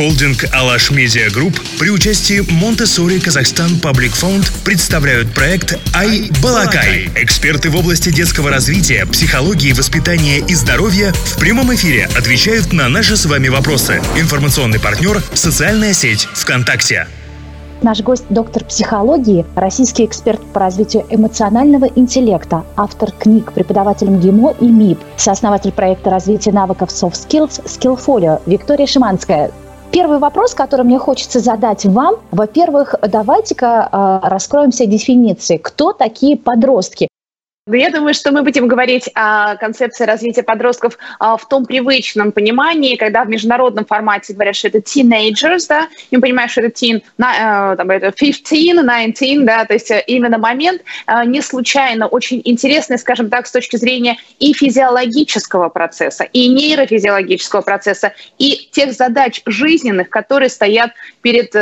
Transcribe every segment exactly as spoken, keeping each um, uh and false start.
Холдинг «Алаш Медиа Групп» при участии Монтессори Казахстан Паблик Фонд представляют проект «Ай-Балакай». Эксперты в области детского развития, психологии, воспитания и здоровья в прямом эфире отвечают на наши с вами вопросы. Информационный партнер – социальная сеть ВКонтакте. Наш гость – доктор психологии, российский эксперт по развитию эмоционального интеллекта, автор книг, преподаватель МГИМО и МИП, сооснователь проекта развития навыков soft skills Skillfolio Виктория Шиманская. Первый вопрос, который мне хочется задать вам. Во-первых, давайте-ка раскроем все дефиниции. Кто такие подростки? Я думаю, что мы будем говорить о концепции развития подростков в том привычном понимании, когда в международном формате говорят, что это teenagers, да, и мы понимаем, что это teen, там, это fifteen, nineteen, да, то есть именно момент не случайно очень интересный, скажем так, с точки зрения и физиологического процесса, и нейрофизиологического процесса, и тех задач жизненных, которые стоят перед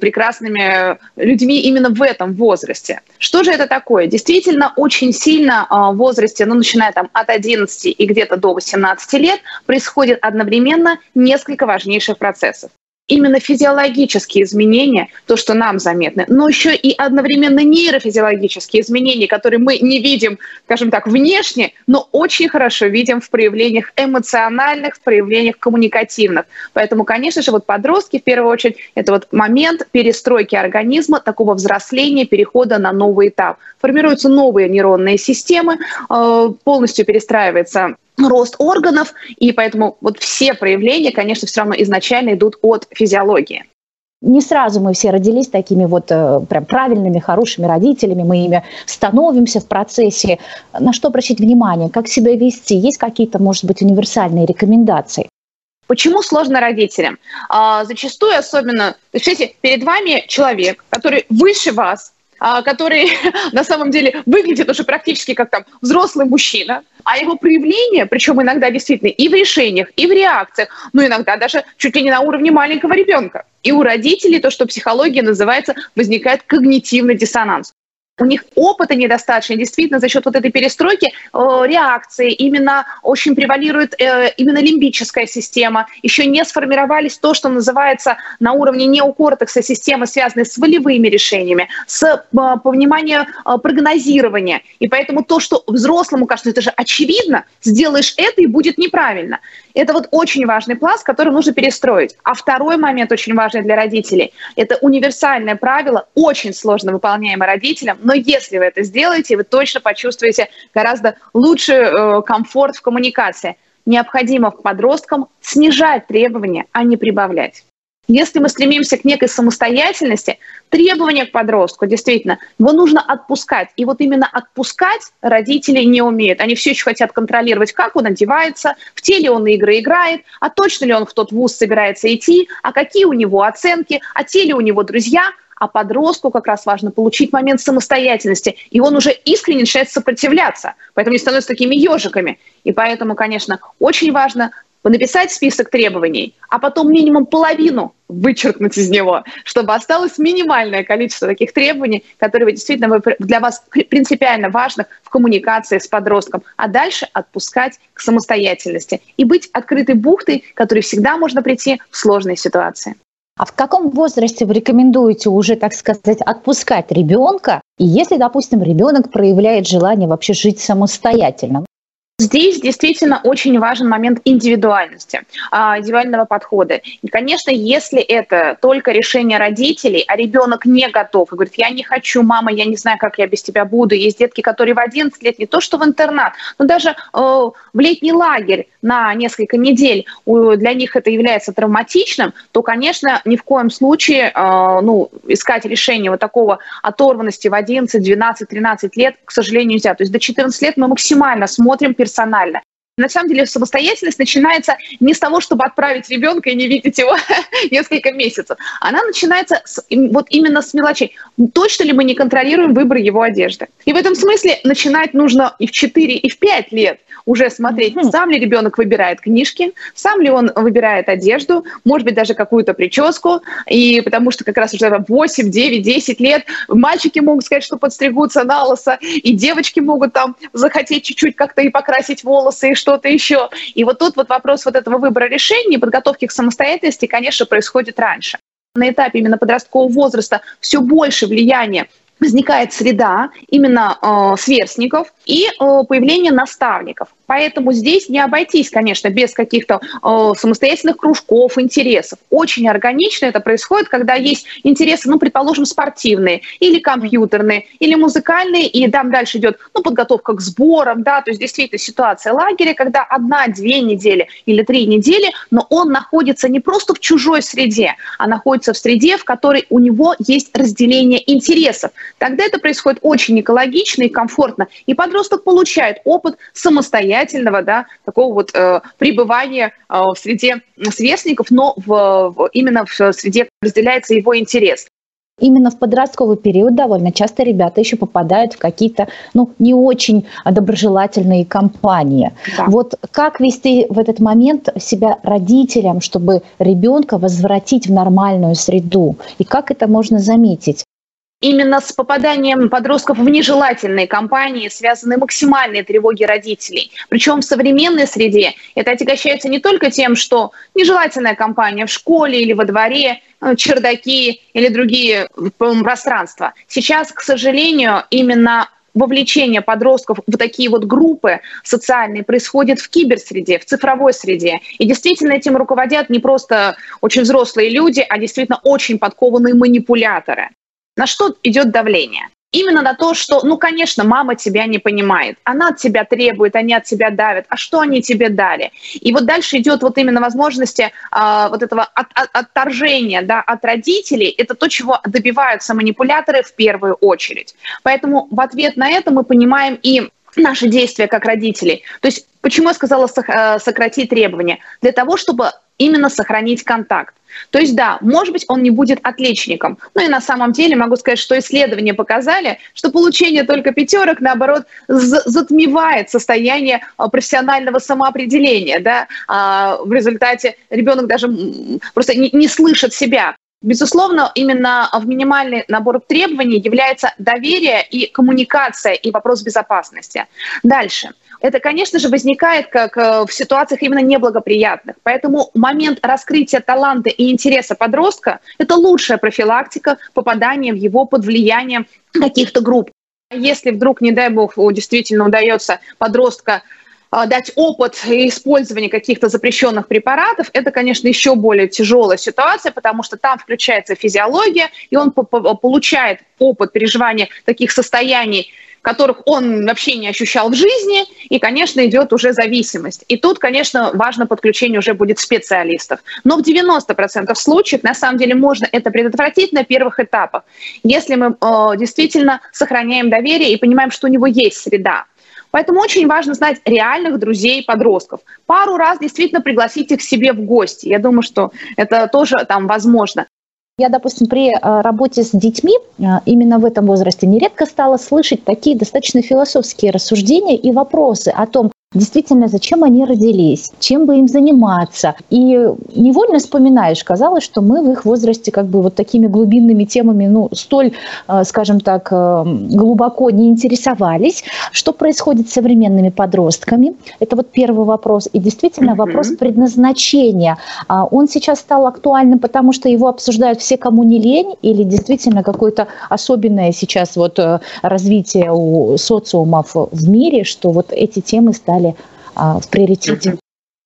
прекрасными людьми именно в этом возрасте. Что же это такое? Действительно, очень сильно в возрасте, ну, начиная там от одиннадцати и где-то до восемнадцати лет, происходит одновременно несколько важнейших процессов. Именно физиологические изменения, то, что нам заметны, но еще и одновременно нейрофизиологические изменения, которые мы не видим, скажем так, внешне, но очень хорошо видим в проявлениях эмоциональных, в проявлениях коммуникативных. Поэтому, конечно же, вот подростки, в первую очередь, это вот момент перестройки организма, такого взросления, перехода на новый этап. Формируются новые нейронные системы, полностью перестраивается рост органов, и поэтому вот все проявления, конечно, все равно изначально идут от физиологии. Не сразу мы все родились такими вот прям правильными, хорошими родителями, мы ими становимся в процессе. На что обращать внимание, как себя вести? Есть какие-то, может быть, универсальные рекомендации? Почему сложно родителям? А, зачастую особенно, смотрите, перед вами человек, который выше вас, который на самом деле выглядит уже практически как там взрослый мужчина, а его проявление, причем иногда действительно и в решениях, и в реакциях, ну иногда даже чуть ли не на уровне маленького ребенка. И у родителей то, что психология называется, возникает когнитивный диссонанс. У них опыта недостаточно, действительно, за счет вот этой перестройки э, реакции именно очень превалирует э, именно лимбическая система. Еще не сформировались то, что называется на уровне неокортекса системы, связанные с волевыми решениями, с э, пониманием э, прогнозирования. И поэтому то, что взрослому кажется, это же очевидно, сделаешь это и будет неправильно. Это вот очень важный пласт, который нужно перестроить. А второй момент очень важный для родителей – это универсальное правило, очень сложно выполняемое родителям, но если вы это сделаете, вы точно почувствуете гораздо лучший э, комфорт в коммуникации. Необходимо к подросткам снижать требования, а не прибавлять. Если мы стремимся к некой самостоятельности, требования к подростку, действительно, его нужно отпускать. И вот именно отпускать родители не умеют. Они все еще хотят контролировать, как он одевается, в те ли он игры играет, а точно ли он в тот вуз собирается идти, а какие у него оценки, а те ли у него друзья. А подростку как раз важно получить момент самостоятельности, и он уже искренне начинает сопротивляться, поэтому они становятся такими ежиками. И поэтому, конечно, очень важно написать список требований, а потом минимум половину вычеркнуть из него, чтобы осталось минимальное количество таких требований, которые действительно для вас принципиально важны в коммуникации с подростком, а дальше отпускать к самостоятельности и быть открытой бухтой, к которой всегда можно прийти в сложные ситуации. А в каком возрасте вы рекомендуете уже, так сказать, отпускать ребенка, и если, допустим, ребенок проявляет желание вообще жить самостоятельно? Здесь действительно очень важен момент индивидуальности, индивидуального подхода. И, конечно, если это только решение родителей, а ребенок не готов и говорит, я не хочу, мама, я не знаю, как я без тебя буду. Есть детки, которые в одиннадцать лет не то что в интернат, но даже э, в летний лагерь на несколько недель для них это является травматичным, то, конечно, ни в коем случае э, ну, искать решение вот такого оторванности в одиннадцать, двенадцать, тринадцать лет, к сожалению, нельзя. То есть до четырнадцати лет мы максимально смотрим персонально. На самом деле самостоятельность начинается не с того, чтобы отправить ребенка и не видеть его несколько месяцев. Она начинается с, вот именно с мелочей. Точно ли мы не контролируем выбор его одежды? И в этом смысле начинать нужно и в четыре, и в пять лет уже смотреть, mm-hmm. сам ли ребенок выбирает книжки, сам ли он выбирает одежду, может быть, даже какую-то прическу. И потому что как раз уже восемь, девять, десять лет мальчики могут сказать, что подстригутся на лысо, и девочки могут там захотеть чуть-чуть как-то и покрасить волосы, и что что-то еще. И вот тут вот вопрос вот этого выбора решений и подготовки к самостоятельности, конечно, происходит раньше. На этапе именно подросткового возраста все больше влияние возникает среда именно э, сверстников и э, появление наставников. Поэтому здесь не обойтись, конечно, без каких-то э, самостоятельных кружков, интересов. Очень органично это происходит, когда есть интересы, ну, предположим, спортивные, или компьютерные, или музыкальные, и там дальше идет, ну, подготовка к сборам, да, то есть действительно ситуация лагеря, когда одна-две недели или три недели, но он находится не просто в чужой среде, а находится в среде, в которой у него есть разделение интересов. Тогда это происходит очень экологично и комфортно, и подросток получает опыт самостоятельно, да, такого вот э, пребывания э, в среде сверстников, но в, в, именно в среде разделяется его интерес. Именно в подростковый период довольно часто ребята еще попадают в какие-то, ну, не очень доброжелательные компании. Да. Вот как вести в этот момент себя родителям, чтобы ребенка возвратить в нормальную среду? И как это можно заметить? Именно с попаданием подростков в нежелательные компании связаны максимальные тревоги родителей. Причем в современной среде это отягощается не только тем, что нежелательная компания в школе или во дворе, чердаки или другие пространства. Сейчас, к сожалению, именно вовлечение подростков в такие вот группы социальные происходит в киберсреде, в цифровой среде. И действительно этим руководят не просто очень взрослые люди, а действительно очень подкованные манипуляторы. На что идет давление? Именно на то, что, ну, конечно, мама тебя не понимает, она от тебя требует, они от тебя давят, а что они тебе дали? И вот дальше идет вот именно возможности э, вот этого от, от, отторжения, да, от родителей, это то, чего добиваются манипуляторы в первую очередь. Поэтому в ответ на это мы понимаем и наши действия как родителей. То есть, почему я сказала «сократи требования»? Для того, чтобы именно сохранить контакт. То есть, да, может быть, он не будет отличником. Но и на самом деле могу сказать, что исследования показали, что получение только пятерок, наоборот, затмевает состояние профессионального самоопределения. Да? А в результате ребенок даже просто не, не слышит себя. Безусловно, именно в минимальный набор требований является доверие и коммуникация, и вопрос безопасности. Дальше. Это, конечно же, возникает как в ситуациях именно неблагоприятных. Поэтому момент раскрытия таланта и интереса подростка – это лучшая профилактика попадания в его под влиянием каких-то групп. Если вдруг, не дай бог, действительно удается подростка дать опыт использования каких-то запрещенных препаратов, это, конечно, еще более тяжелая ситуация, потому что там включается физиология, и он получает опыт переживания таких состояний, которых он вообще не ощущал в жизни, и, конечно, идет уже зависимость. И тут, конечно, важно подключение уже будет специалистов. Но в девяноста процентах случаев, на самом деле, можно это предотвратить на первых этапах, если мы э, действительно сохраняем доверие и понимаем, что у него есть среда. Поэтому очень важно знать реальных друзей подростков. Пару раз действительно пригласить их к себе в гости. Я думаю, что это тоже там возможно. Я, допустим, при работе с детьми именно в этом возрасте нередко стала слышать такие достаточно философские рассуждения и вопросы о том, действительно, зачем они родились, чем бы им заниматься. И невольно вспоминаешь, казалось, что мы в их возрасте как бы вот такими глубинными темами, ну, столь, скажем так, глубоко не интересовались. Что происходит с современными подростками? Это вот первый вопрос. И действительно, вопрос предназначения. Он сейчас стал актуальным, потому что его обсуждают все все, кому не лень, или действительно какое-то особенное сейчас вот развитие у социумов в мире, что вот эти темы стали а, в приоритете?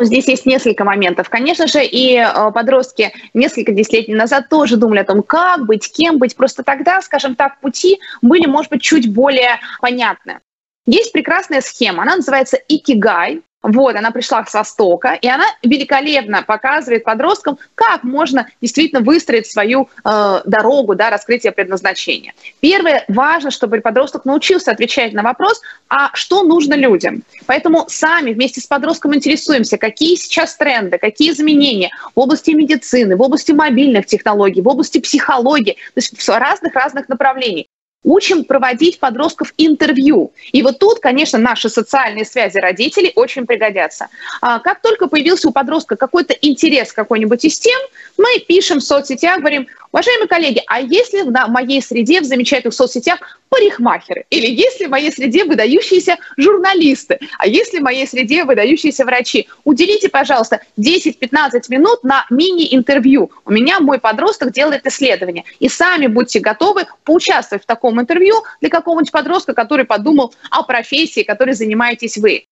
Здесь есть несколько моментов. Конечно же, и подростки несколько десятилетий назад тоже думали о том, как быть, кем быть. Просто тогда, скажем так, пути были, может быть, чуть более понятны. Есть прекрасная схема, она называется «Икигай». Вот, она пришла с Востока, и она великолепно показывает подросткам, как можно действительно выстроить свою э, дорогу, да, раскрытия предназначения. Первое, важно, чтобы подросток научился отвечать на вопрос, а что нужно людям. Поэтому сами вместе с подростком интересуемся, какие сейчас тренды, какие изменения в области медицины, в области мобильных технологий, в области психологии, то есть в разных-разных направлениях. Учим проводить подростков интервью. И вот тут, конечно, наши социальные связи родителей очень пригодятся. А как только появился у подростка какой-то интерес к какой-нибудь из тем, мы пишем в соцсетях, говорим, Уважаемые коллеги, а если в моей среде, в замечательных соцсетях, парикмахеры? Или если в моей среде выдающиеся журналисты? А если в моей среде выдающиеся врачи? Уделите, пожалуйста, десять-пятнадцать минут на мини-интервью. У меня мой подросток делает исследование. И сами будьте готовы поучаствовать в таком интервью для какого-нибудь подростка, который подумал о профессии, которой занимаетесь вы.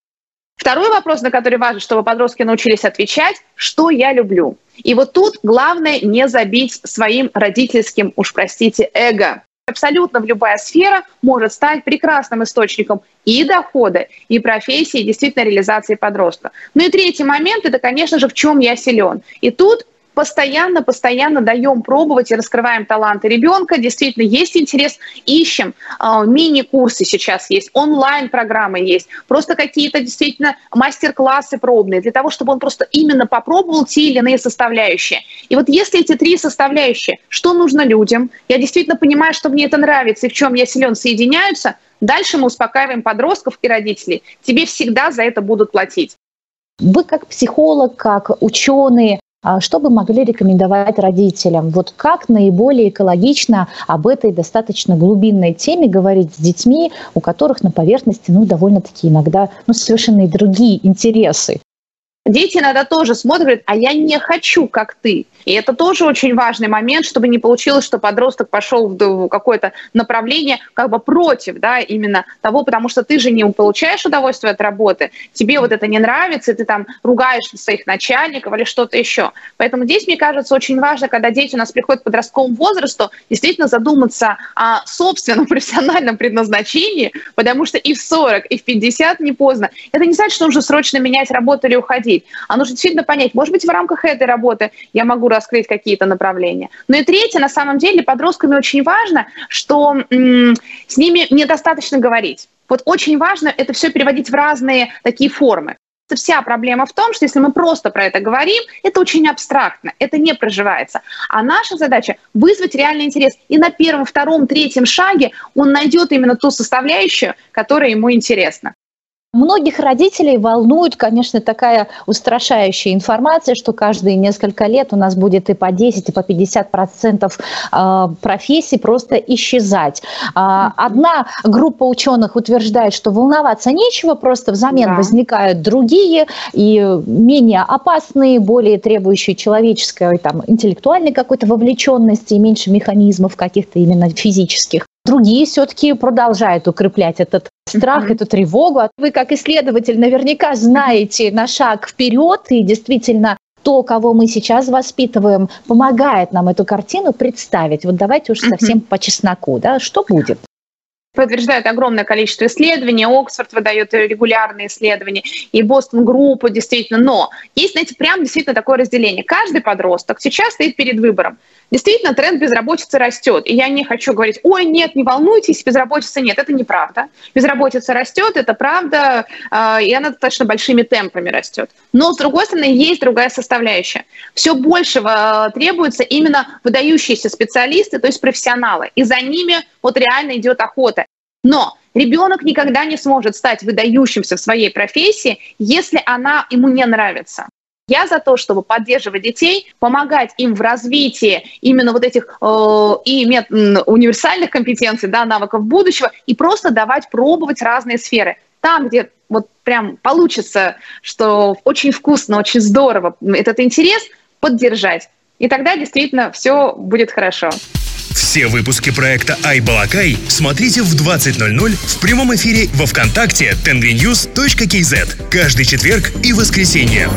Второй вопрос, на который важно, чтобы подростки научились отвечать: что я люблю? И вот тут главное не забить своим родительским, уж простите, эго. Абсолютно любая сфера может стать прекрасным источником и дохода, и профессии, и действительно реализации подростка. Ну и третий момент – это, конечно же, в чем я силен. И тут постоянно-постоянно даем пробовать и раскрываем таланты ребенка. Действительно, есть интерес, ищем. Мини-курсы сейчас есть, онлайн-программы есть, просто какие-то действительно мастер-классы пробные, для того, чтобы он просто именно попробовал те или иные составляющие. И вот если эти три составляющие, что нужно людям, я действительно понимаю, что мне это нравится и в чем я силен, соединяются, дальше мы успокаиваем подростков и родителей. Тебе всегда за это будут платить. Вы как психолог, как ученый, что бы могли рекомендовать родителям? Вот как наиболее экологично об этой достаточно глубинной теме говорить с детьми, у которых на поверхности, ну, довольно-таки иногда, ну, совершенно другие интересы? Дети иногда тоже смотрят, говорят: а я не хочу, как ты. И это тоже очень важный момент, чтобы не получилось, что подросток пошел в какое-то направление как бы против, да, именно того, потому что ты же не получаешь удовольствие от работы, тебе вот это не нравится, ты там ругаешь своих начальников или что-то еще. Поэтому здесь, мне кажется, очень важно, когда дети у нас приходят к подростковому возрасту, действительно задуматься о собственном профессиональном предназначении, потому что и в сорок, и в пятьдесят не поздно. Это не значит, что нужно срочно менять работу или уходить. А нужно действительно понять, может быть, в рамках этой работы я могу раскрыть какие-то направления. Ну и третье, на самом деле, подростками очень важно, что м-м, с ними недостаточно говорить. Вот очень важно это все переводить в разные такие формы. Вся проблема в том, что если мы просто про это говорим, это очень абстрактно, это не проживается. А наша задача – вызвать реальный интерес. И на первом, втором, третьем шаге он найдет именно ту составляющую, которая ему интересна. Многих родителей волнует, конечно, такая устрашающая информация, что каждые несколько лет у нас будет и по десять, и по пятьдесят процентов профессий просто исчезать. Одна группа ученых утверждает, что волноваться нечего, просто взамен да. возникают другие и менее опасные, более требующие человеческой, там, интеллектуальной какой-то вовлеченности и меньше механизмов каких-то именно физических. Другие все-таки продолжают укреплять этот страх, mm-hmm. эту тревогу. Вы, как исследователь, наверняка знаете на шаг вперед, и действительно то, кого мы сейчас воспитываем, помогает нам эту картину представить. Вот давайте уж mm-hmm. совсем по чесноку, да, что будет? Подтверждают огромное количество исследований, Оксфорд выдает регулярные исследования, и Бостон Группа действительно. Но есть, знаете, прям действительно такое разделение. Каждый подросток сейчас стоит перед выбором. Действительно, тренд безработицы растет. И я не хочу говорить: ой, нет, не волнуйтесь, безработицы нет. Это неправда. Безработица растет, это правда, и она достаточно большими темпами растет. Но, с другой стороны, есть другая составляющая. Все больше требуются именно выдающиеся специалисты, то есть профессионалы. И за ними вот реально идет охота. Но ребенок никогда не сможет стать выдающимся в своей профессии, если она ему не нравится. Я за то, чтобы поддерживать детей, помогать им в развитии именно вот этих э, и мет, универсальных компетенций, да, навыков будущего, и просто давать пробовать разные сферы. Там, где вот прям получится, что очень вкусно, очень здорово этот интерес, поддержать. И тогда действительно все будет хорошо. Все выпуски проекта «i-балакай» смотрите в двадцать ноль ноль в прямом эфире во ВКонтакте тенгри ньюс точка кей зет каждый четверг и воскресенье.